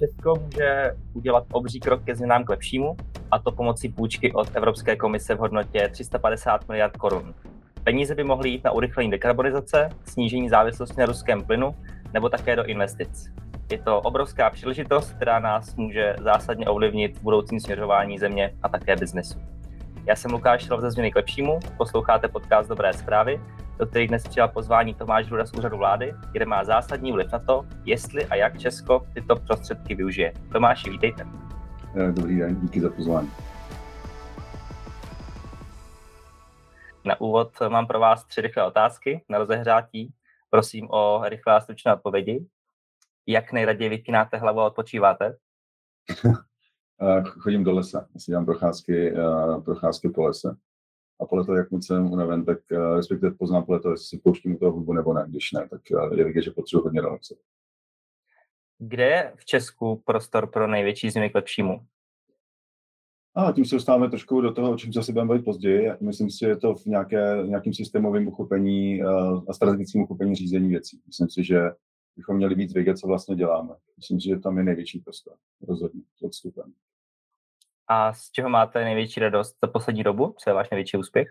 Česko může udělat obří krok ke změnám k lepšímu, a to pomocí půjčky od Evropské komise v hodnotě 350 miliard korun. Peníze by mohly jít na urychlení dekarbonizace, snížení závislosti na ruském plynu nebo také do investic. Je to obrovská příležitost, která nás může zásadně ovlivnit v budoucím směřování země a také biznesu. Já jsem Lukáš Šilov ze Změny k lepšímu, posloucháte podcast Dobré zprávy, do kterých dnes přijal pozvání Tomáš Hruda z Úřadu vlády, kde má zásadní vliv na to, jestli a jak Česko tyto prostředky využije. Tomáši, vítejte. Dobrý den, díky za pozvání. Na úvod mám pro vás 3 rychlé otázky na rozehřátí. Prosím o rychlé a stručné odpovědi. Jak nejraději vypínáte hlavu a odpočíváte? Chodím do lesa, asi dělám procházky po lese. A podle toho, jak moc jsem unaven, tak respektive poznám podle toho, jestli si pouštím u toho hudbu nebo ne. Když ne, tak je vidět, že potřebuji hodně relaxovat. Kde je v Česku prostor pro největší změny k lepšímu? A tím se dostáváme trošku do toho, o čem zase budeme mluvit později. Myslím si, že je to v nějakým systémovém uchopení a strategickém uchopení řízení věcí. Myslím si, že bychom měli víc vědět, co vlastně děláme. Myslím si, že tam je největší prostor. Rozhodně, s odstupem. A z čeho máte největší radost za poslední dobu? Co je váš největší úspěch?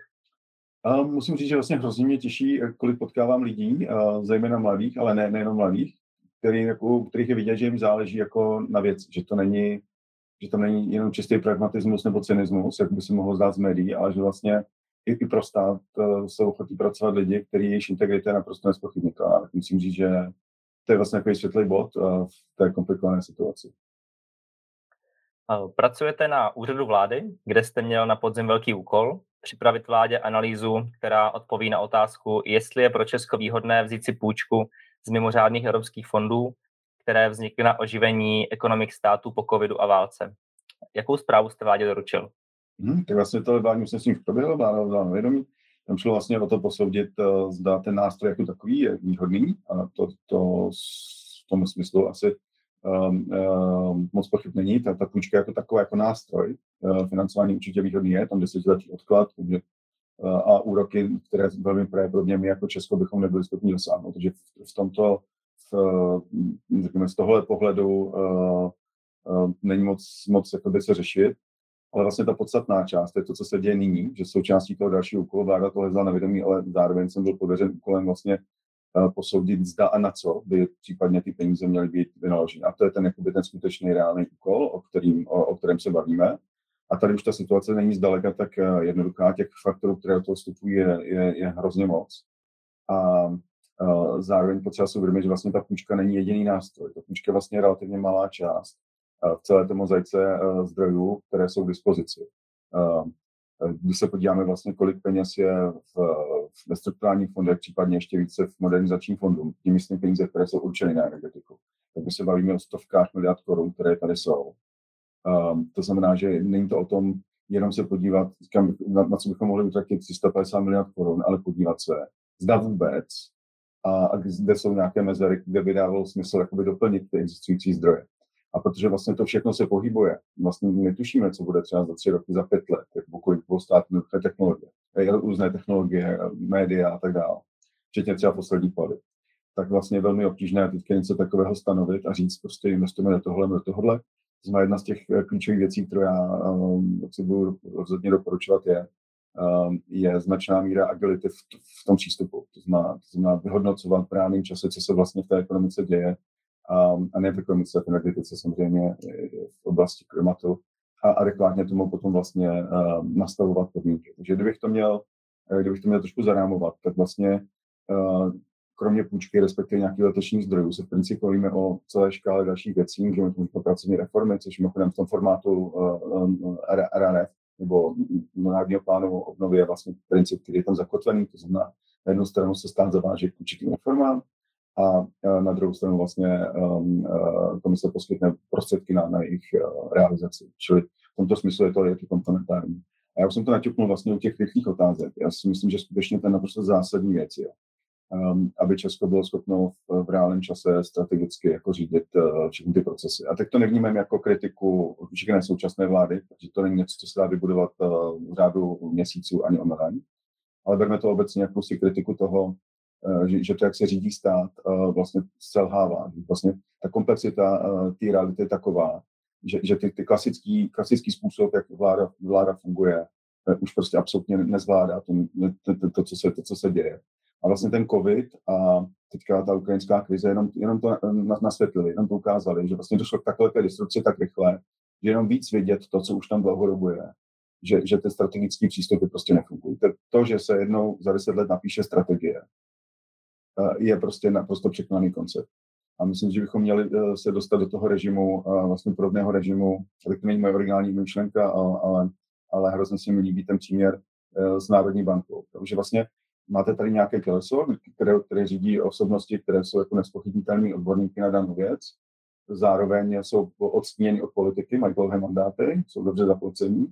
Musím říct, že vlastně hrozně mě těší, kolik potkávám lidí, zejména mladých, ale nejenom mladých, kterých je vidět, že jim záleží jako na věc, že to není, že tam není jenom čistý pragmatismus nebo cynismus, jak by se mohlo zdát z médií, ale že vlastně i pro stát jsou ochotní pracovat lidi, kteří jejich integrita je naprosto nezpochybnitelná. Musím říct, že to je vlastně takový světlý bod v té komplikované situaci. Pracujete na Úřadu vlády, kde jste měl na podzim velký úkol připravit vládě analýzu, která odpoví na otázku, jestli je pro Česko výhodné vzít si půjčku z mimořádných evropských fondů, které vznikly na oživení ekonomik států po covidu a válce. Jakou zprávu jste vládě doručil? Tak vlastně to vládní usnesení už proběhlo, vláda vzala na vědomí. Tam šlo vlastně o to posoudit, zda ten nástroj jako takový je výhodný, a to v tom smyslu asi moc pochyb není. Ta půjčka jako taková, jako nástroj financování určitě výhodný je, tam 10letý odklad a úroky, které velmi pravděpodobně my jako Česko bychom nebyli schopni dosáhnout. Takže v tomto, řekněme, z tohohle pohledu není moc jakoby, co řešit, ale vlastně ta podstatná část je to, co se děje nyní, že součástí toho dalšího úkolu vláda tohle vzala na vědomí, ale zároveň jsem byl pověřen úkolem vlastně posoudit, zda a na co by případně ty peníze měly být vynaloženy. A to je ten, jakoby, ten skutečný reálný úkol, o kterém se bavíme. A tady už ta situace není zdaleka tak jednoduchá. Těch faktorů, které do toho vstupují, je hrozně moc. A zároveň potřeba si uvědomit, že vlastně ta půjčka není jediný nástroj. Ta půjčka je vlastně relativně malá část v celé té mozaice zdrojů, které jsou k dispozici. Když se podíváme vlastně, kolik peněz je ve strukturálních fondech, případně ještě více v modernizačním fondu, tím myslím peníze, které jsou určeny na energetiku. Takže se bavíme o stovkách miliard korun, které tady jsou. To znamená, že není to o tom jenom se podívat, na co bychom mohli utratit 350 miliard korun, ale podívat se, zda vůbec, a kde jsou nějaké mezery, kde by dávalo smysl jakoby doplnit ty existující zdroje. A protože vlastně to všechno se pohybuje, vlastně netušíme, co bude třeba za 3 roky, za 5 let, pokud budou stát nové technologie, různé technologie, média a tak dále, včetně třeba poslední paliv. Tak vlastně je velmi obtížné teďka něco takového stanovit a říct, prostě investujeme do tohle, do tohohle. To znamená, jedna z těch klíčových věcí, kterou já si budu rozhodně doporučovat, je značná míra agility v tom přístupu. To znamená vyhodnocovat v právním čase, co se vlastně v té ekonomice děje, a ne v ekonomice, v energetice samozřejmě v oblasti klimatu, a adekvátně tomu potom vlastně nastavovat podmínky. Takže kdybych to měl trošku zarámovat, tak vlastně kromě půjčky, respektive nějakých letošních zdrojů, se v principu bavíme o celé škále dalších věcí, můžeme tomu říkat pracovní reformy, což mimochodem v tom formátu RANE, nebo Národního plánu obnovy je vlastně princip, který je tam zakotvený, to znamená, na jednu stranu se stát zaváže k určitým reformám, a na druhou stranu vlastně komise poskytne prostředky na jejich realizaci. Čili v tomto smyslu je to taky komplementární. A já už jsem to naťuknul vlastně u těch rychlých otázek. Já si myslím, že skutečně to je naprosto zásadní věc, aby Česko bylo schopno v reálném čase strategicky jako řídit všechny ty procesy. A tak to nevnímám jako kritiku určitě současné vlády, protože to není něco, co se dá vybudovat v řádu měsíců ani online, ale berme to obecně jako si kritiku toho, že to, jak se řídí stát, vlastně selhává. Vlastně ta komplexita té reality je taková, že ty klasický způsob, jak vláda funguje, už prostě absolutně nezvládá to, co se děje. A vlastně ten covid a teďka ta ukrajinská krize jenom to nasvětlili, jenom to ukázali, že vlastně došlo k takové disrupci tak rychle, že jenom víc vidět to, co už tam dlouhodobě je, že ty strategické přístupy prostě nefungují. To, že se jednou za 10 let napíše strategie, je prostě naprosto překonaný koncept. A myslím, že bychom měli se dostat do toho režimu, vlastně podobného režimu, tak to není moje originální myšlenka, ale hrozně se mi líbí ten příměr s Národní bankou. Takže vlastně máte tady nějaké těleso, které řídí osobnosti, které jsou jako nezpochybnitelní odborníky na danou věc. Zároveň jsou odstíněni od politiky, mají dlouhé mandáty, jsou dobře zaplacení.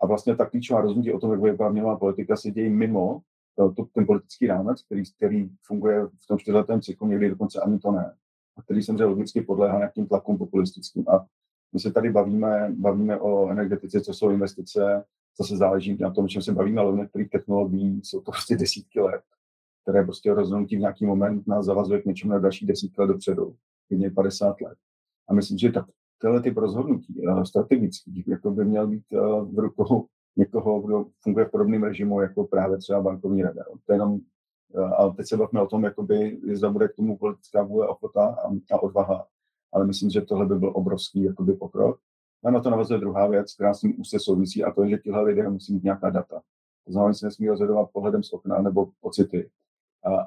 A vlastně ta klíčová rozhodnutí o tom, jak vypadá měnová politika, se dějí mimo ten politický rámec, který funguje v tom 4letém cyklu, někdy dokonce ani to ne. A který samozřejmě logicky podléhá nějakým tlakům populistickým. A my se tady bavíme o energetice, co jsou investice, zase záleží na tom, čem se bavíme, ale u některých technologií jsou to prostě 10 let, které prostě rozhodnutí v nějaký moment nás zavazuje k něčemu na další 10 let dopředu, klidně 50 let. A myslím, že tyhle typ rozhodnutí strategických jako by měl být v rukou někoho, kdo funguje v podobném režimu, jako právě třeba bankovní rada. Ale teď se bavíme o tom, jakoby zabude k tomu politická vůle, ochota a odvaha. Ale myslím, že tohle by byl obrovský jakoby pokrok. A na to navazuje druhá věc, která s tím už se souvisí, a to je, že tihle lidé musí mít nějaká data. To znamená, že se nesmí rozhodovat pohledem z okna nebo pocity,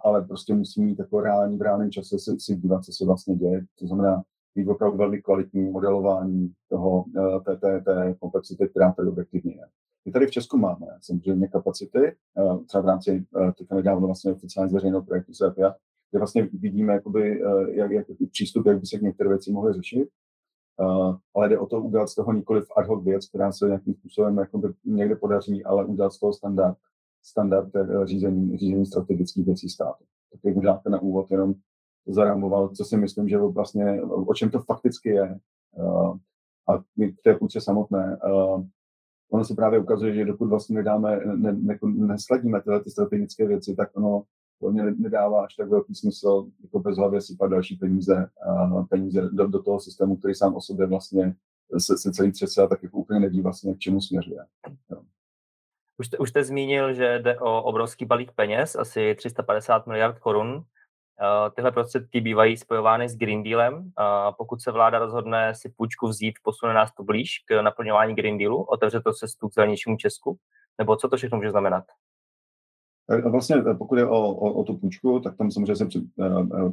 ale prostě musí mít jako reální, v reálném čase si dívat, co se vlastně děje. To znamená mít opravdu velmi kvalitní modelování toho té komplexity, která tady objektivně je. My tady v Česku máme samozřejmě kapacity, třeba v rámci teďka nedávno vlastně oficiálně zveřejného projektu Zepia, kde vlastně vidíme, jakoby, jak přístup, jak by se některé věci mohly řešit. Ale jde o to udělat z toho nikoliv ad hoc věc, která se nějakým způsobem jako někde podaří, ale udělat z toho standard řízení strategických věcí státu. Tak jak uděláte na úvod, jenom zarámoval, co si myslím, že vlastně, o čem to fakticky je. A k té půjčce samotné. Ono se právě ukazuje, že dokud vlastně nesladíme tyhle strategické věci, tak ono mě nedává až tak velký smysl jako bezhlavě sypat další peníze do toho systému, který sám o sobě vlastně se celý třese a tak jako úplně neví vlastně, k čemu směřuje. Jo. Už jste zmínil, že jde o obrovský balík peněz, asi 350 miliard korun. Tyhle prostředky bývají spojovány s Green Dealem. Pokud se vláda rozhodne si půjčku vzít, posune nás to blíž k naplňování Green Dealu, otevře to cestu k zelenějšímu Česku, nebo co to všechno může znamenat? Vlastně pokud je o tu půjčku, tak tam samozřejmě se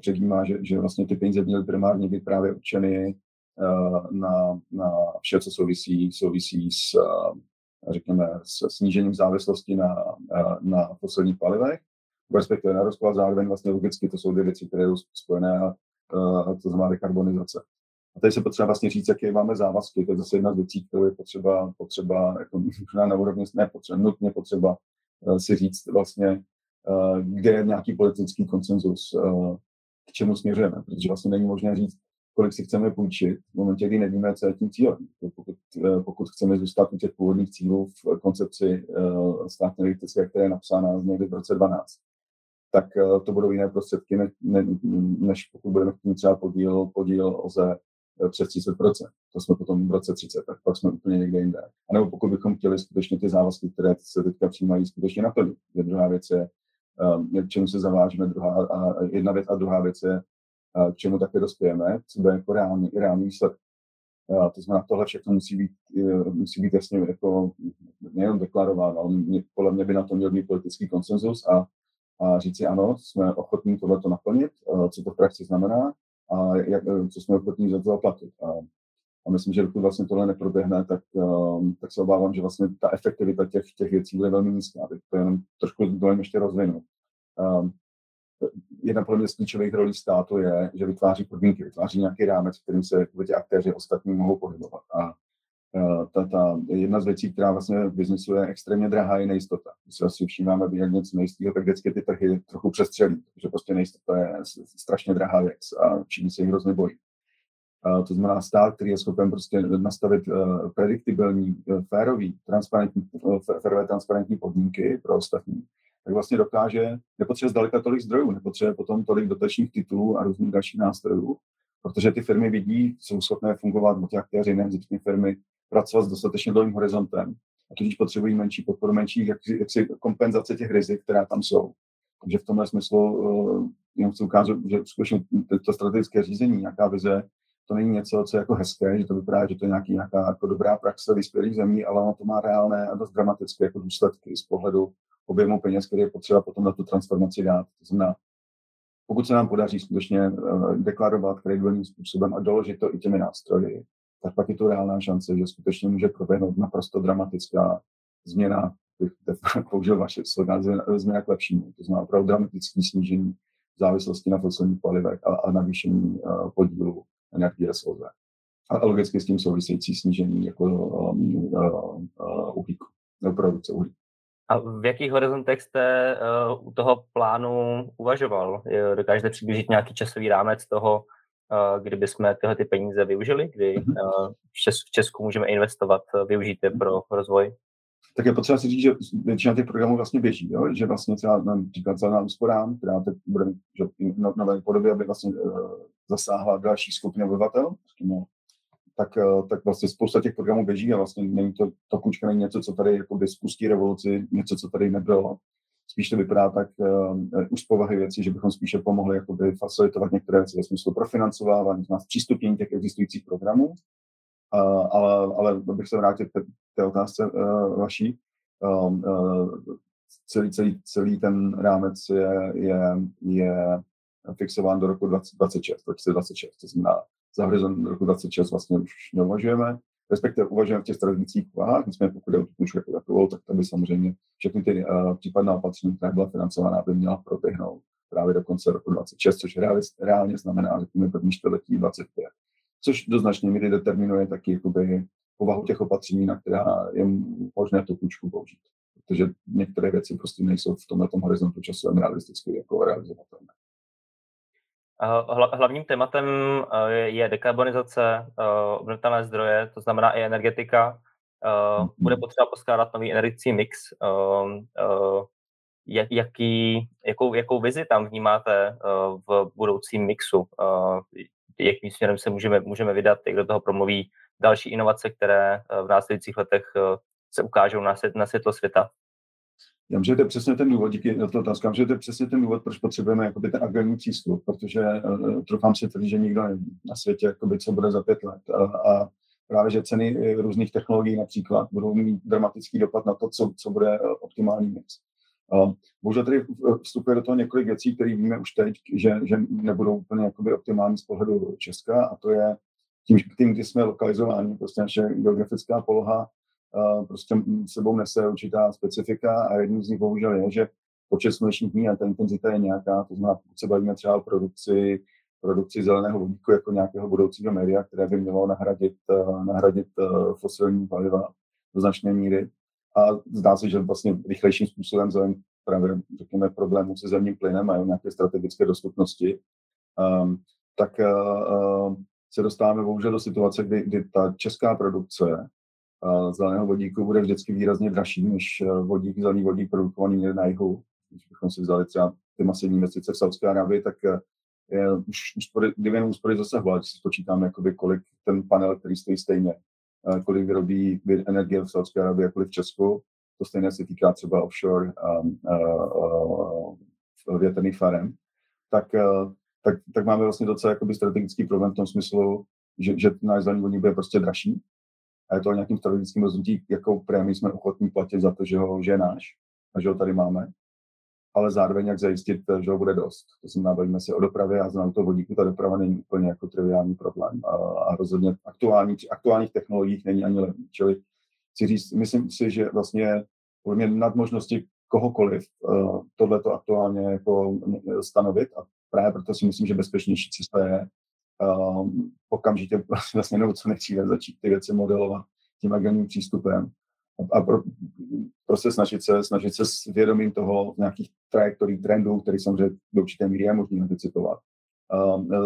předjímá, že vlastně ty peníze měly primárně být právě určeny na vše, co souvisí s, řekněme, s snížením závislosti na fosilních palivech, respektive na rozklad, zároveň vlastně logicky to jsou dvě věci, které jsou spojené a to znamená dekarbonizace. A tady se potřeba vlastně říct, jaké máme závazky, to je zase jedna z věcí, kterou je potřeba jako na úrovni nutně potřeba si říct vlastně, kde je nějaký politický konsenzus, k čemu směřujeme, protože vlastně není možné říct, kolik si chceme půjčit v momentě, kdy nevíme, co je tím cílem. Pokud chceme zůstat u těch původních cílů v koncepci státní energetické, která je napsána někdy v roce 12, tak to budou jiné prostředky, než pokud budeme chtít třeba podíl OZE přes 30%. To jsme potom v roce 30, tak pak jsme úplně někde jinde. A nebo pokud bychom chtěli skutečně ty závazky, které se teďka přijímají, skutečně naplnit. Druhá věc je, k čemu se zavážeme, druhá věc je, k čemu také dospějeme, co bude jako reálný výsledek. To znamená, tohle všechno musí být jasně jako nejen deklarováno, ale podle mě by na to měl být politický konsenzus a říci ano, jsme ochotní tohleto naplnit, co to v praxi znamená, a co jsme ochotní za to zaplatit. A myslím, že dokud vlastně tohle neproběhne, tak se obávám, že vlastně ta efektivita těch věcí bude velmi nízká. Tak to jenom trošku dojem ještě rozvinu. Jedna z klíčových rolí státu je, že vytváří podmínky, vytváří nějaký rámec, v kterým se ti aktéři ostatní mohou pohybovat. A jedna z věcí, která vlastně v biznisu je extrémně drahá, je nejistota. My se asi všímáme, jak něco nejistého, tak vždycky ty trhy trochu přestřelí, protože prostě nejistota je strašně drahá věc a všichni se jich hrozně bojí. To znamená stát, který je schopen prostě nastavit prediktibilní, férové transparentní podmínky pro ostatní, tak vlastně dokáže, nepotřebuje zdaleka tolik zdrojů, nepotřebuje potom tolik dotačních titulů a různých dalších nástrojů, protože ty firmy vidí, jsou schopné fungovat buď aktéři, nevznikné firmy, pracovat s dostatečně dlouhým horizontem. A když potřebují menší podporu, menší jaksi kompenzace těch rizik, která tam jsou. Takže v tomhle smyslu jenom chci ukázat, že skutečně to strategické řízení, nějaká vize, to není něco, co je jako hezké, že to vypadá, že to je nějaká jako dobrá praxe vyspělých zemí, ale ono to má reálné a dost dramatické jako důsledky z pohledu objemu peněz, které je potřeba potom na tu transformaci dát. To znamená, pokud se nám podaří skutečně deklarovat kredibilním způsobem a doložit to i těmi nástroji, tak pak je to reálná šance, že skutečně může proběhnout naprosto dramatická změna, použil vaše slogan, změna k lepšímu. To znamená opravdu dramatické snížení závislosti na fosilních palivech a navýšení podílu energie z OZE. A logicky s tím související snížení jako uhlíku, produkce uhlíku. A v jakých horizontech jste u toho plánu uvažoval? Dokážete přiblížit nějaký časový rámec toho, kdyby jsme tyhle ty peníze využili, kdy v Česku můžeme investovat, využít je pro rozvoj? Tak je potřeba si říct, že většina těch programů vlastně běží, jo? Že vlastně třeba například zelená úsporám, která teď bude mít nové podobě, aby vlastně zasáhla další skupiny obyvatel, tak vlastně spousta těch programů běží a vlastně není to kůčka není něco, co tady jako spustí revoluci, něco, co tady nebylo. Spíš to vypadá tak už z povahy věcí, že bychom spíše pomohli jakoby facilitovat některé věci ve smyslu profinancovávání, zpřístupnění těch existujících programů. Ale bych se vrátil k té otázce vaší. Celý ten rámec je fixován do roku 2026. To znamená, za horizont do roku 2026 vlastně už neuvažujeme. Respektive uvažujeme v těch strategických úvahách, nicméně pokud jde o tu půjčku jako takovou, tak tam by samozřejmě všechny ty případná opatření, která byla financovaná, by měla proběhnout právě do konce roku 2026, což reálně znamená, že tím je první čtvrtletí 2025. Což do značné míry determinuje taky jakoby povahu těch opatření, na která je možné tu půjčku použít. Protože některé věci prostě nejsou v tomto horizontu časovém realisticky jako realizovatelné. Hlavním tématem je dekarbonizace, obnovitelné zdroje, to znamená i energetika. Bude potřeba poskládat nový energetický mix. Jakou vizi tam vnímáte v budoucím mixu? Jakým směrem se můžeme vydat, jak do toho promluví další inovace, které v následujících letech se ukážou na světlo světa? Já myslím, že to je přesně ten důvod, díky za to otázku, že to je přesně ten důvod, proč potřebujeme jakoby ten agilní přístup, protože troufám si tvrdit, že nikdo neví na světě, jakoby, co bude za 5 let. A právě, že ceny různých technologií například budou mít dramatický dopad na to, co bude optimální mix. Bohužel tady vstupuje do toho několik věcí, které víme už teď, že nebudou úplně jakoby optimální z pohledu Česka, a to je tím, kdy jsme lokalizováni, prostě naše geografická poloha prostě sebou nese určitá specifika a jedním z nich bohužel je, že počet slunečních dní a ta intenzita je nějaká, to znamená, pokud se bavíme třeba o produkci zeleného vodíku jako nějakého budoucího média, které by mělo nahradit fosilní paliva do značné míry. A zdá se, že vlastně rychlejším způsobem vzhledem právě, řekněme, problémů se zemním plynem a nějaké strategické dostupnosti, tak se dostáváme bohužel do situace, kdy ta česká produkce zeleného vodíku bude vždycky výrazně dražší než zelený vodík produkovaný na jihu. Když bychom si vzali třeba ty masivní investice v Saudské Arabii, tak úspory zasahovala, když si spočítáme, jakoby, kolik ten panel, který stojí stejně, kolik vyrobí energie v Saudské Arabii a kolik v Česku. To stejné se týká třeba offshore větrných farem. Tak máme vlastně docela jakoby strategický problém v tom smyslu, že náš zelený vodík bude prostě dražší. A je to nějakým strategickým rozhodnutím, jakou prémii jsme ochotní platit za to, že je náš a že ho tady máme, ale zároveň jak zajistit, že ho bude dost. To znamená, bavíme se o dopravě a znám to vodíku, ta doprava není úplně jako triviální problém a rozhodně aktuálních technologiích není ani levný. Čili chci říct, myslím si, že vlastně nad možnosti kohokoliv tohleto aktuálně jako stanovit a právě proto si myslím, že bezpečnější cesta je okamžitě vlastně nebo co nejdříve začít ty věci modelovat tím agilním přístupem a prostě snažit se s vědomím toho nějakých trajektorií, trendů, který samozřejmě do určité míry je možný anticipovat,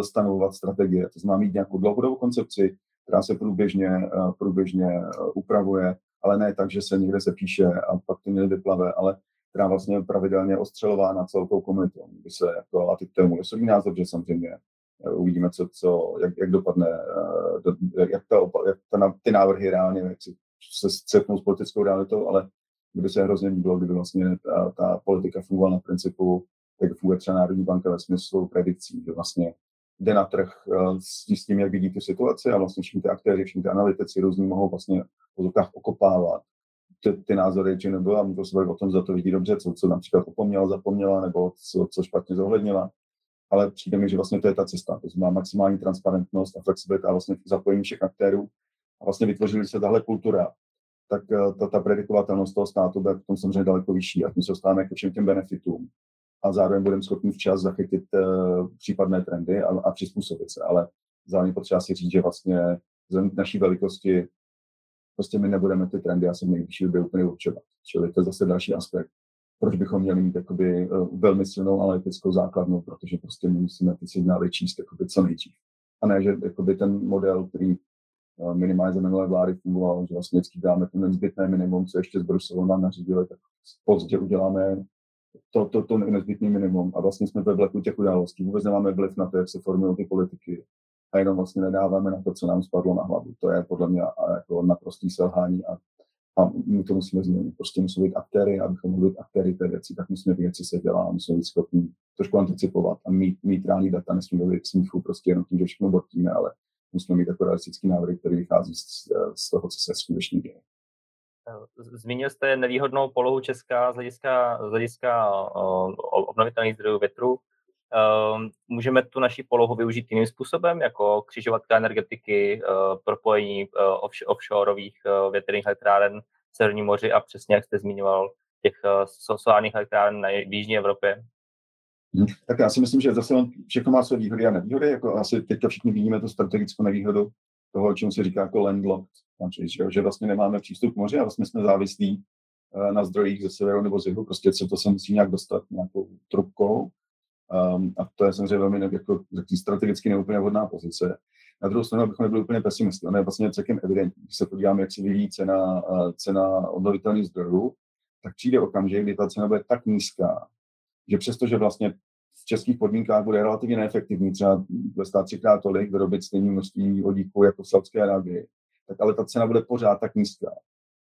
stanovovat strategie. To znamená mít nějakou dlouhodobou koncepci, která se průběžně upravuje, ale ne tak, že se někde se píše a pak to někde vyplave, ale která vlastně pravidelně ostřelová na celou komunitu. A teď to je můj osobní názor, že samozřejmě uvidíme, jak dopadne, jak ty návrhy reálně, jak se střetnou s politickou realitou, ale kdyby se hrozně líbilo, kdyby vlastně ta politika fungovala na principu, jak funguje třeba Národní banka ve smyslu predikcí, že vlastně jde na trh s tím, jak vidí tu situaci a vlastně všichni ty aktéři, všichni ty analytici různí mohou vlastně v pozorkách okopávat ty názory, či nebyla a můžou se bavit o tom, za to vidí dobře, co například zapomněla, nebo co špatně zohlednila. Ale přijde mi, že vlastně to je ta cesta. To znamená maximální transparentnost a flexibilita a vlastně zapojení všech aktérů. A vlastně vytvořili se tahle kultura, tak ta predikovatelnost toho státu bude potom samozřejmě daleko vyšší a tím se dostáváme k všem těm benefitům. A zároveň budeme schopni včas zachytit případné trendy a přizpůsobit se. Ale zároveň potřeba si říct, že vlastně vzhledem k naší velikosti prostě my nebudeme ty trendy asi v nejvyšší době úplně určovat. Čili to je zase další aspekt, proč bychom měli mít jakoby velmi silnou analytickou základnu, protože prostě my musíme ty signály číst jakoby co nejdřív. A ne, že jakoby ten model, který minimálně za minulé vlády fungoval, že vlastně vždycky dáme ten nezbytné minimum, co ještě z Bruselu nám nařídili, tak pozdě uděláme to nezbytné minimum. A vlastně jsme ve vleku těch událostí. Vůbec nemáme vliv na to, jak se formují ty politiky. A jenom vlastně nedáváme na to, co nám spadlo na hlavu. To je podle mě jako naprostý selhání a my to musíme změnit. Prostě musí být aktéry, abychom mohli být aktéry té věci, tak musíme vědět, co se dělá, musíme být schopni trošku anticipovat a mít reální data, nesmíme být smíchu, prostě jenom tím, že všechno bortíme, ale musíme mít jako realistický návrh, který vychází z toho, co se skutečně děje. Zmínil jste nevýhodnou polohu Česka z hlediska obnovitelných zdrojů větru. Můžeme tu naši polohu využít jiným způsobem, jako křižovatka energetiky, propojení offshoreových větrných elektráren v Severním moři a přesně, jak jste zmiňoval, těch solárních elektráren na jižní Evropě? Tak já si myslím, že zase všechno má své výhody a nevýhody. Jako asi teďka všichni vidíme tu strategickou nevýhodu toho, o čem se říká jako landlocked, že vlastně nemáme přístup k moři a vlastně jsme závislí na zdrojích ze severu nebo z jihu, prostě se to se musí nějak dostat nějakou trubkou. A to je samozřejmě velmi jako, strategicky neúplně vhodná pozice. Na druhou stranu, abychom nebyli úplně pesimisti, ono je vlastně celkem evidentní. Když se podíváme, jak se vyvíjí cena obnovitelných zdrojů, tak přijde okamžik, kdy ta cena bude tak nízká, že přestože vlastně v českých podmínkách bude relativně neefektivní, třeba bude stát 3x tolik vyrobit stejné množství vodíku jako v Saudské Arábii, tak ale ta cena bude pořád tak nízká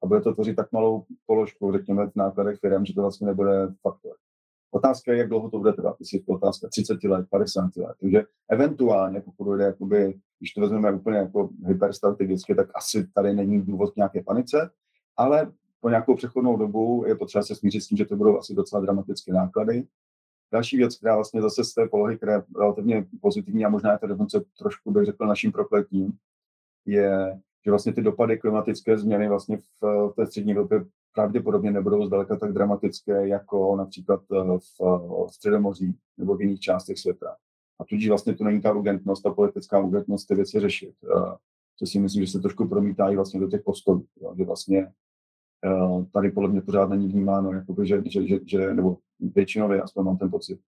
a bude to tvořit tak malou položku, řekněme, v nákladech firem, že to vlastně nebude faktor. Otázka je, jak dlouho to bude trvat, jestli je to otázka 30 let, 50 let. Takže eventuálně, pokud jde, jakoby, když to vezmeme úplně jako hyperstrategicky, tak asi tady není důvod nějaké panice, ale po nějakou přechodnou dobu je potřeba se smířit s tím, že to budou asi docela dramatické náklady. Další věc, která vlastně zase z té polohy, která je relativně pozitivní a možná je to dokonce trošku, bych řekl, naším prokletím, je, že vlastně ty dopady klimatické změny vlastně v té střední Evropě pravděpodobně nebudou zdaleka tak dramatické, jako například v Středomoří nebo v jiných částech světa. A tudíž vlastně tu není ta urgentnost, ta politická urgentnost ty věci řešit. Co si myslím, že se trošku promítají vlastně do těch postojů. Že vlastně tady podle mě pořád není vnímáno, jakoby, že nebo většinově, aspoň mám ten pocit,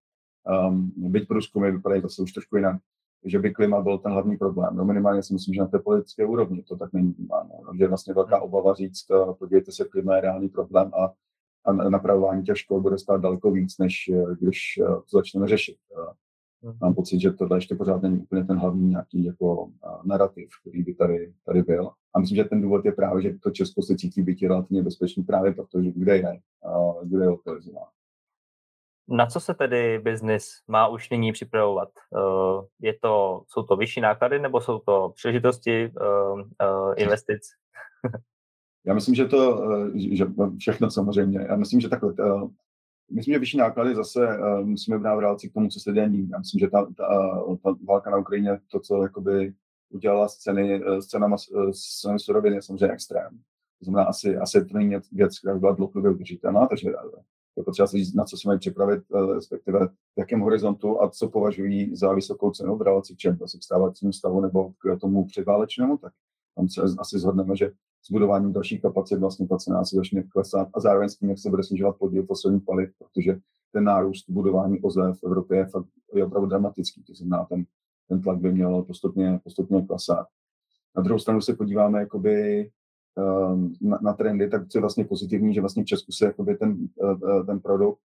byť průzkumy vypadají zase už trošku jinak, že by klima byl ten hlavní problém. No minimálně si myslím, že na té politické úrovni to tak není vnímáno. Že je vlastně velká obava říct, podívejte se, klima je reálný problém a napravování těch škol bude stát daleko víc, než když to začneme řešit. Mám pocit, že tohle ještě pořád není úplně ten hlavní nějaký jako narrativ, který by tady byl. A myslím, že ten důvod je právě, že to Česko se cítí být relativně bezpečný právě protože kde je lokalizováno. Na co se tedy biznis má už nyní připravovat? Jsou to vyšší náklady nebo jsou to příležitosti investic? Já myslím, že to že všechno samozřejmě. Já myslím, že takhle. Myslím, že vyšší náklady zase musíme brát v relaci k tomu, co se děje nyní. Já myslím, že ta válka na Ukrajině, to, co jakoby udělala s cenami surovin, je samozřejmě extrém. To znamená, asi to není věc, která byla dlouhodobě udržitelná, takže je potřeba se říct, na co se mají připravit, respektive v jakém horizontu a co považují za vysokou cenu v relaci k čem, to se k stávajícímu stavu nebo k tomu předválečnému, tak tam se asi shodneme, že s budováním dalších kapacit vlastně ta cena se začne klesat a zároveň s tím, jak se bude snižovat podíl fosilních paliv, protože ten nárůst budování OZE v Evropě je opravdu dramatický, to znamená, ten tlak by měl postupně klesat. Na druhou stranu se podíváme, jakoby na trendy, tak co je vlastně pozitivní, že vlastně v Česku se jakoby ten produkt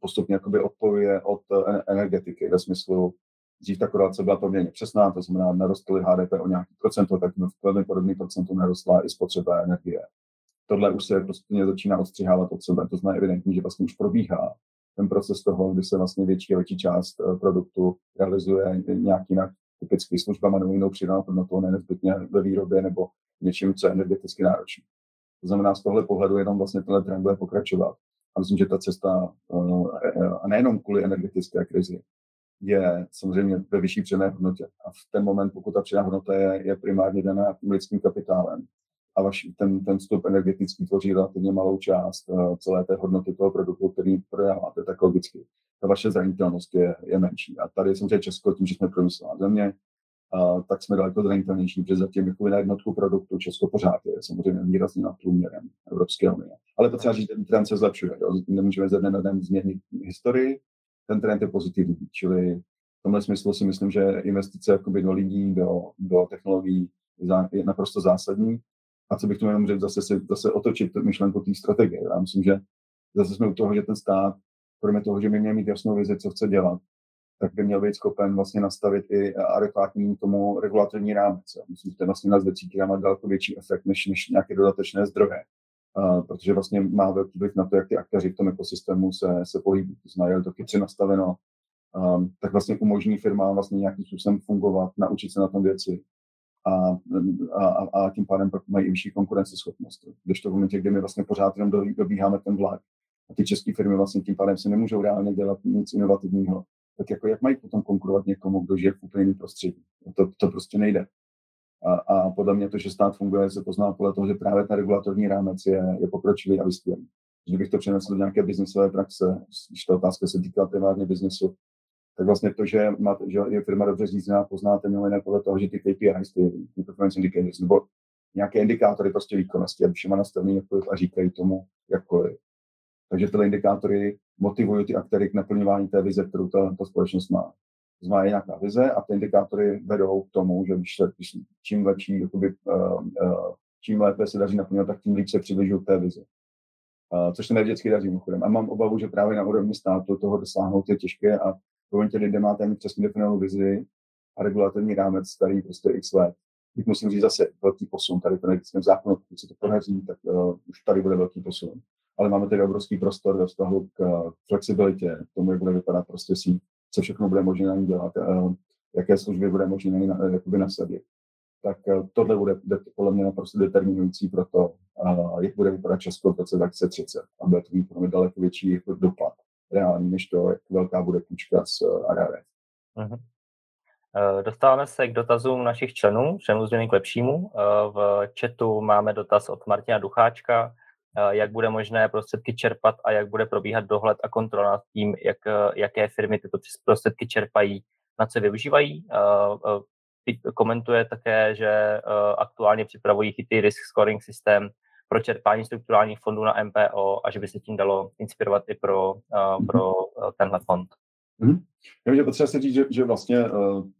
postupně jakoby odpojuje od energetiky ve smyslu, dřív ta korelace byla poměrně přesná, to znamená, narostly HDP o nějaký procento, tak velmi podobný procento narostla i spotřeba energie. Tohle už se prostě začíná odstřihávat od sebe, to znamená evidentní, že vlastně už probíhá ten proces toho, kdy se vlastně větší část produktu realizuje nějak jinak, typicky službama nebo jinou přidanou hodnotou, ne nezbytně ve výrobě nebo něčím, co je energeticky náročné. To znamená, z tohle pohledu jenom vlastně tenhle trend bude pokračovat. A myslím, že ta cesta, a nejenom kvůli energetické krizi, je samozřejmě ve vyšší přidané hodnotě. A v ten moment, pokud ta přidaná hodnota je primárně daná lidským kapitálem a ten vstup energetický tvoří relativně malou část celé té hodnoty toho produktu, který prodáváte, tak logicky ta vaše zranitelnost je menší. A tady samozřejmě Česko, tím, že jsme průmyslová země, tak jsme daleko zranitelnější, protože zatím jako na jednotku produktu Česko pořád je samozřejmě výrazně nad průměrem Evropské unie. Ale potřeba říct, že ten trend se zlepšuje. Jo? Nemůžeme ze dne na den změnit historii, ten trend je pozitivní. Čili v tomhle smyslu si myslím, že investice do lidí, do technologií je naprosto zásadní. A co bych tomu jenom řekl, zase otočit myšlenku té strategie. Já myslím, že zase jsme u toho, že ten stát, kromě toho, že by měl mít jasnou vizi, co chce dělat, tak by měl být schopen vlastně nastavit i adekvátní tomu regulatorní rámec. Myslím, že to je vlastně nás ve Cíkela má daleko větší efekt než nějaké dodatečné zdroje, protože vlastně má velký vliv na to, jak ty aktéři v tom ekosystému se pohybí. To znamená, je to chytře nastaveno, tak vlastně umožní firmám vlastně nějakým způsobem fungovat, naučit se na tom věci a tím pádem mají i vyšší konkurenceschopnost. Když to v momentě, kdy my vlastně pořád jenom dobíháme ten vlak a ty české firmy vlastně tím pádem se nemůžou reálně dělat nic inovativního, tak jako jak mají potom konkurovat někomu, kdo žije v úplně jiném prostředí. To prostě nejde. A podle mě to, že stát funguje, se pozná podle toho, že právě ten regulatorní rámec je pokročilý a vyspělý. Kdybych to přenesl do nějaké biznesové praxe, když ta otázka se týká primárně biznesu, tak vlastně to, že je firma dobře řízená, poznáte mimo jiné podle toho, že ty KPIs, ty performance indicators, nebo nějaké indikátory prostě výkonnosti, aby všema nastavení jakkoliv a říkají tomu jakkoliv. Takže tyhle indikátory motivují ty aktéry k naplňování té vize, kterou ta společnost má. Znamená nějaká vize a ty indikátory vedou k tomu, že čím lepší, jakoby, čím lépe se daří naplňovat, tak tím líp se přibližují k té vizi. Což se ne vždycky daří mimochodem. A mám obavu, že právě na úrovni státu toho dosáhnout je těžké a povinně lidé máte ani přesně definovanou vizi a regulatorní rámec starý prostě x let. Teď musím říct zase velký posun tady v energetickém zákonu, když se to podaří, tak už tady bude velký posun. Ale máme tady obrovský prostor ve vztahu k flexibilitě, k tomu, jak bude vypadat prostě síť, co všechno bude možné na ní dělat, jaké služby bude možné na ní nasadit. Tak tohle bude podle mě naprosto determinující pro to, jak bude vypadat Česko v roce 2030 a bude to mít pro mě daleko větší dopad reálný, než to, jak velká bude půjčka z RANE. Dostáváme se k dotazům našich členů, všemu Změny k lepšímu. V chatu máme dotaz od Martina Ducháčka, jak bude možné prostředky čerpat a jak bude probíhat dohled a kontrola nad tím, jaké firmy tyto prostředky čerpají, na co využívají. Komentuje také, že aktuálně připravují chytrý risk scoring systém pro čerpání strukturálních fondů na MPO a že by se tím dalo inspirovat i pro tenhle fond. Já bych potřeba si říct, že vlastně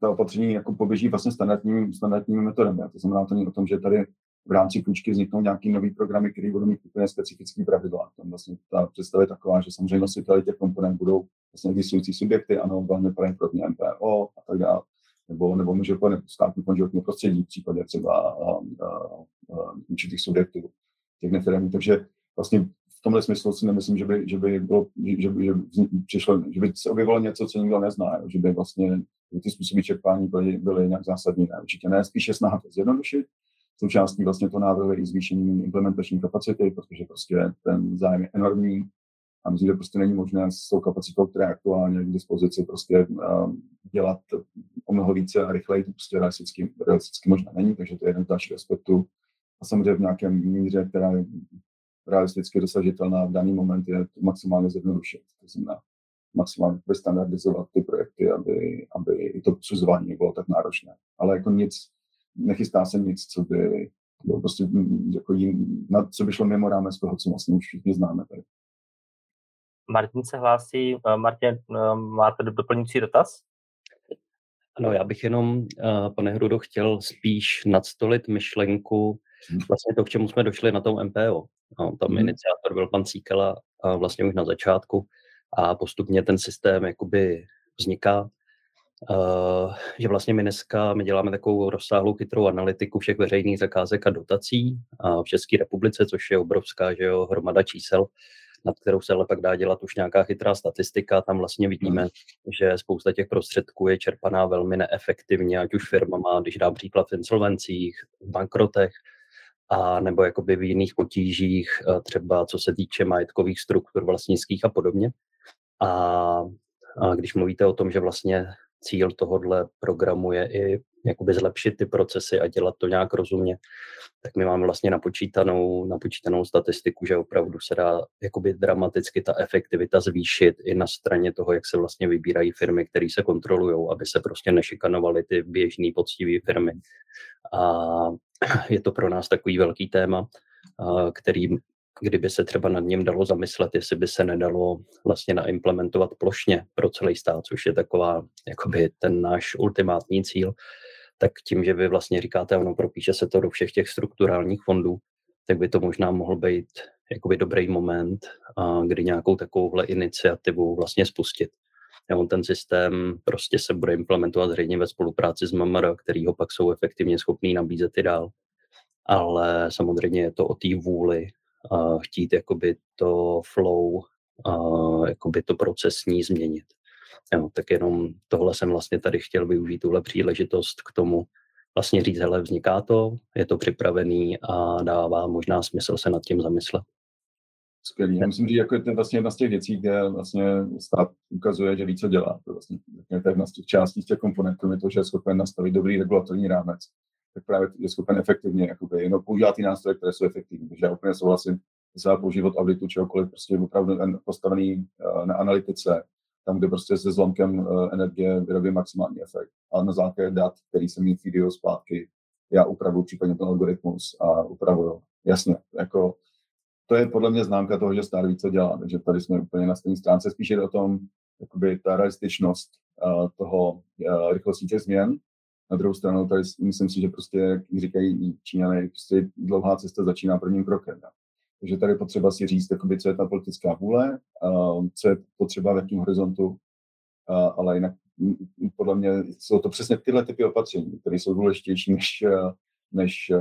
ta opatření jako poběží vlastně standardními metodami. To znamená, to není o tom, že tady v rámci půjčky vzniknou nějaký nový programy, které budou mít úplně specifické pravidla. Tam vlastně ta představa je taková, že samozřejmě nositeli těch komponent budou vlastně existující subjekty, ano, velmi právě pro MPO a tak dále, nebo může podle státní životního prostředí v případě třeba určitých subjektů, těch nefiremí. Takže vlastně v tomhle smyslu si nemyslím, že by se objevilo něco, co nikdo nezná, že by vlastně ty způsoby čerpání byly nějak zásadní. Ne, určitě ne, spíše snaha to zjednodušit. Součástí vlastně to návrhu je i zvýšení implementační kapacity, protože prostě ten zájem je enormní a myslím, že prostě není možné s tou kapacitou, která je aktuálně k dispozici, prostě dělat o mnoho více a rychleji, to prostě realisticky možná není, takže to je jeden z dalších aspektů. A samozřejmě v nějakém míře, která je realisticky dosažitelná v daný moment, je maximálně zjednodušit, to znamená maximálně standardizovat ty projekty, aby i to posuzování bylo tak náročné, ale jako nechystá se nic, co by prostě jako co by šlo mimo rámec toho, co vlastně už všichni známe tady. Martin se hlásí. Martin, máte doplňující dotaz? Ano, já bych jenom, pane Hrudo, chtěl spíš nadstolit myšlenku, vlastně to, k čemu jsme došli na tom MPO. No, tam iniciátor byl pan Cíkela vlastně už na začátku a postupně ten systém jakoby vzniká. Že vlastně my dneska děláme takovou rozsáhlou chytrou analytiku všech veřejných zakázek a dotací v České republice, což je obrovská, že jo, hromada čísel, nad kterou se ale pak dá dělat už nějaká chytrá statistika. Tam vlastně vidíme, že spousta těch prostředků je čerpaná velmi neefektivně, ať už firma má, když dá příklad v insolvencích, v bankrotech, a nebo jakoby v jiných potížích, třeba co se týče majetkových struktur vlastnických a podobně. A když mluvíte o tom, že vlastně cíl tohohle programu je i jakoby zlepšit ty procesy a dělat to nějak rozumně, tak my máme vlastně napočítanou statistiku, že opravdu se dá jakoby dramaticky ta efektivita zvýšit i na straně toho, jak se vlastně vybírají firmy, které se kontrolují, aby se prostě nešikanovaly ty běžné poctivé firmy. A je to pro nás takový velký téma, kterým, kdyby se třeba nad ním dalo zamyslet, jestli by se nedalo vlastně naimplementovat plošně pro celý stát, což je taková, jakoby ten náš ultimátní cíl, tak tím, že vy vlastně říkáte, ono propíše se to do všech těch strukturálních fondů, tak by to možná mohl být jakoby dobrý moment, kdy nějakou takovouhle iniciativu vlastně spustit. Jo, ten systém prostě se bude implementovat zřejmě ve spolupráci s MAMRA, kterýho pak jsou efektivně schopný nabízet i dál. Ale samozřejmě je to o té vůli, chtít jakoby to flow, jakoby to procesní změnit. Jo, tak jenom tohle jsem vlastně tady chtěl využít, tuhle příležitost k tomu vlastně říct, hele, vzniká to, je to připravený a dává možná smysl se nad tím zamyslet. Skvělý. Já musím říct, jako je to vlastně jedna z těch věcí, kde vlastně stát ukazuje, že ví, co dělá. To vlastně jedna z těch částí, z těch komponentů je to, že je schopen nastavit dobrý regulatorní rámec. Tak právě je schopen efektivně jakoby, no, používá ty nástroje, které jsou efektivní. Takže já úplně souhlasím za používat auditu čehokoliv, prostě opravdu postavený na analytice, tam, kde prostě se zlomkem energie vyrobí maximální efekt. A na základě dat, který jsem mít video zpátky, já upravuju případně ten algoritmus a upravuju. Jasně, jako to je podle mě známka toho, že stát ví, co dělá. Takže tady jsme úplně na stejné stránce. Spíš je o tom, jakoby ta realističnost toho rychlostí těch změn. Na druhou stranu, tady myslím si, že prostě, jak říkají Číňané, prostě dlouhá cesta začíná prvním krokem. Ne? Takže tady potřeba si říct, jakoby, co je ta politická vůle, co je potřeba v jakém horizontu, ale jinak podle mě jsou to přesně tyhle typy opatření, které jsou důležitější než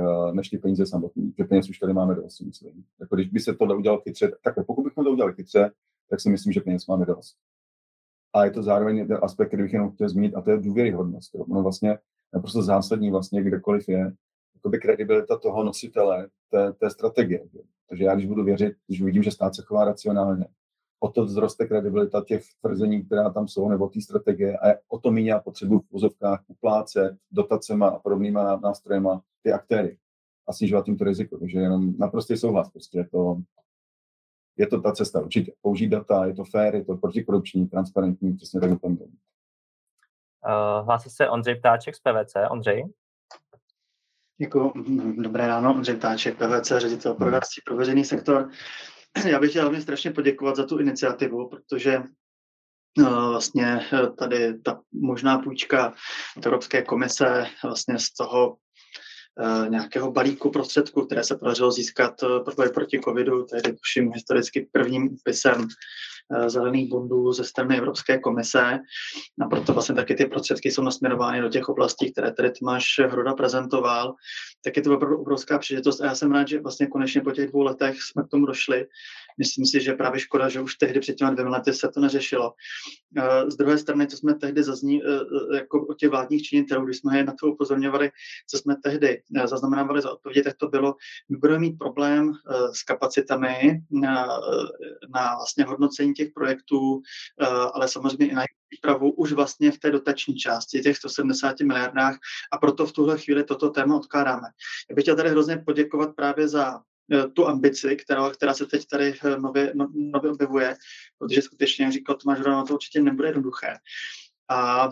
ty peníze samotný. Ty peníze už tady máme dost, myslím. Jako když by se tohle udělalo chytře, takhle, pokud bychom to udělali chytře, tak si myslím, že peněz máme dost. A je to zároveň ten aspekt, který bych jenom chtěl zmínit, a to je důvěryhodnost. Ono vlastně naprosto zásadní, vlastně kdekoliv je, jakoby kredibilita toho nositele té strategie. Takže já, když budu věřit, když vidím, že stát se chová racionálně, o to vzroste kredibilita těch tvrzení, která tam jsou, nebo té strategie, a o to míň já potřebuji v pozovkách uplácet dotacema a podobnýma nástrojema ty aktéry a snižovat jim to riziko. Takže jenom naprostý souhlas. Prostě je to ta cesta, určitě. Použít data, je to fair, je to protikorupční, transparentní, přesně tak doplňují. Hlásí se Ondřej Ptáček z PVC. Ondřej. Děkuji. Dobré ráno, Ondřej Ptáček, PVC, ředitel programství pro veřejný sektor. Já bych chtěl hlavně strašně poděkovat za tu iniciativu, protože vlastně tady ta možná půjčka Evropské komise vlastně z toho nějakého balíku prostředků, které se podařilo získat proti covidu, tehdy tuším historicky prvním úpisem zelených bondů ze strany Evropské komise, a proto vlastně taky ty prostředky jsou nasměrovány do těch oblastí, které tady Tomáš Hruda prezentoval, tak je to opravdu obrovská příležitost a já jsem rád, že vlastně konečně po těch 2 letech jsme k tomu došli. Myslím si, že právě škoda, že už tehdy před těmi 2 lety se to neřešilo. Z druhé strany, co jsme tehdy jako o těch vládních činitelů, když jsme je na to upozorňovali, co jsme tehdy zaznamenávali za odpovědi, tak to bylo, my budeme mít problém s kapacitami na vlastně hodnocení těch projektů, ale samozřejmě i na přípravu už vlastně v té dotační části, těch 170 miliardách, a proto v tuhle chvíli toto téma odkládáme. Já bych chtěl tady hrozně poděkovat právě za tu ambici, která se teď tady nově objevuje, protože skutečně, jak říkal Tomáš Hruda, to určitě nebude jednoduché. A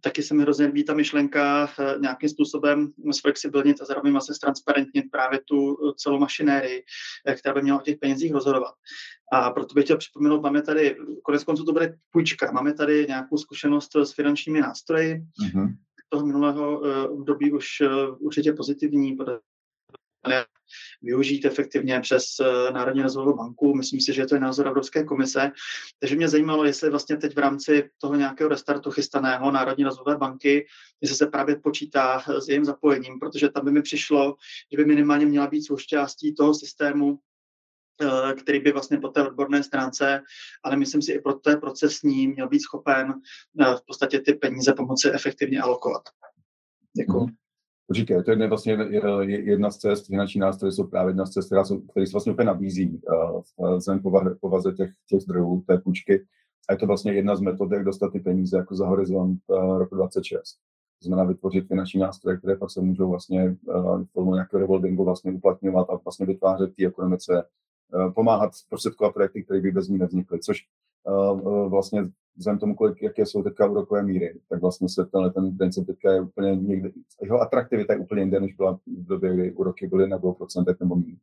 taky se mi hrozně líbí ta myšlenka nějakým způsobem zflexibilnit a zároveň se ztransparentnit právě tu celou mašinérii, která by měla o těch penězích rozhodovat. A proto bych chtěl připomenout, máme tady, konec konců to bude půjčka, máme tady nějakou zkušenost s finančními nástroji. Toho minulého období už určitě pozitivní, využít efektivně přes Národní rozvojovou banku. Myslím si, že to je názor Evropské komise. Takže mě zajímalo, jestli vlastně teď v rámci toho nějakého restartu chystaného Národní rozvojové banky, jestli se právě počítá s jejím zapojením, protože tam by mi přišlo, že by minimálně měla být součástí toho systému, který by vlastně po té odborné stránce, ale myslím si i pro té procesní měl být schopen v podstatě ty peníze pomoci efektivně alokovat. Děkuji. Určitě, to je vlastně jedna z cest, finanční nástroje jsou právě jedna z cest, které se vlastně úplně nabízí vzhledem povaze těch zdrojů, té půjčky. A je to vlastně jedna z metod, jak dostat ty peníze jako za horizont roku 26. To znamená vytvořit finanční nástroje, které pak se můžou vlastně formou nějakého revolvingu vlastně uplatňovat a vlastně vytvářet ty ekonomice, pomáhat prostředkovat projekty, které by bez ní nevznikly, což vlastně vzhledem tomu, jaké jsou teďka úrokové míry, tak vlastně se ten princip teďka je úplně někde, jeho atraktivita je úplně jinde, než byla v době, kdy úroky byly na 2% nebo méně.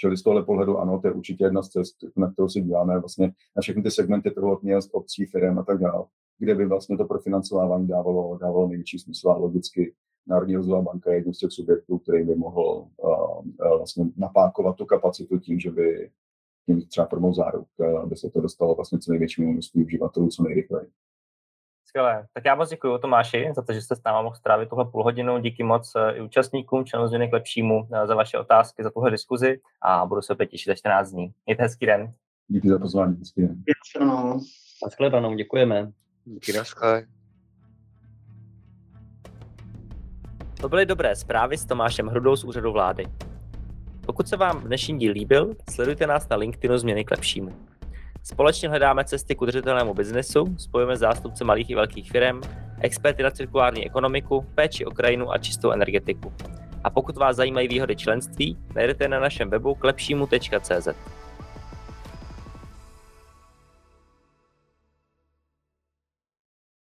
Čili z tohle pohledu ano, to je určitě jedna z cest, na kterou si díváme vlastně na všechny ty segmenty trhu měst, obcí, firem a tak dále, kde by vlastně to profinancování dávalo největší smysl a logicky Národní rozvojová banka je jedním z těch subjektů, který by mohl vlastně napákovat tu kapacitu tím, že by třeba formou záruk, aby se to dostalo vlastně co největšímu množství uživatelů co nejrychleji. Skvělé. Tak já moc děkuji Tomáši za to, že jste s námi mohl strávit tuhle půl hodinu. Díky moc i účastníkům, členům Změny k lepšímu za vaše otázky, za tuhle diskuzi a budu se opět těšit za 14 dní. Mějte hezký den. Díky za pozvání. Hezký den. Naschledanou, děkujeme. Díky, naschle. To byly Dobré zprávy s Tomášem Hrudou z Úřadu vlády. Pokud se vám dnešní díl líbil, sledujte nás na LinkedInu Změny k lepšímu. Společně hledáme cesty k udržitelnému biznesu, spojujeme zástupce malých i velkých firem, experty na cirkulární ekonomiku, péči o krajinu a čistou energetiku. A pokud vás zajímají výhody členství, najdete na našem webu klepšímu.cz.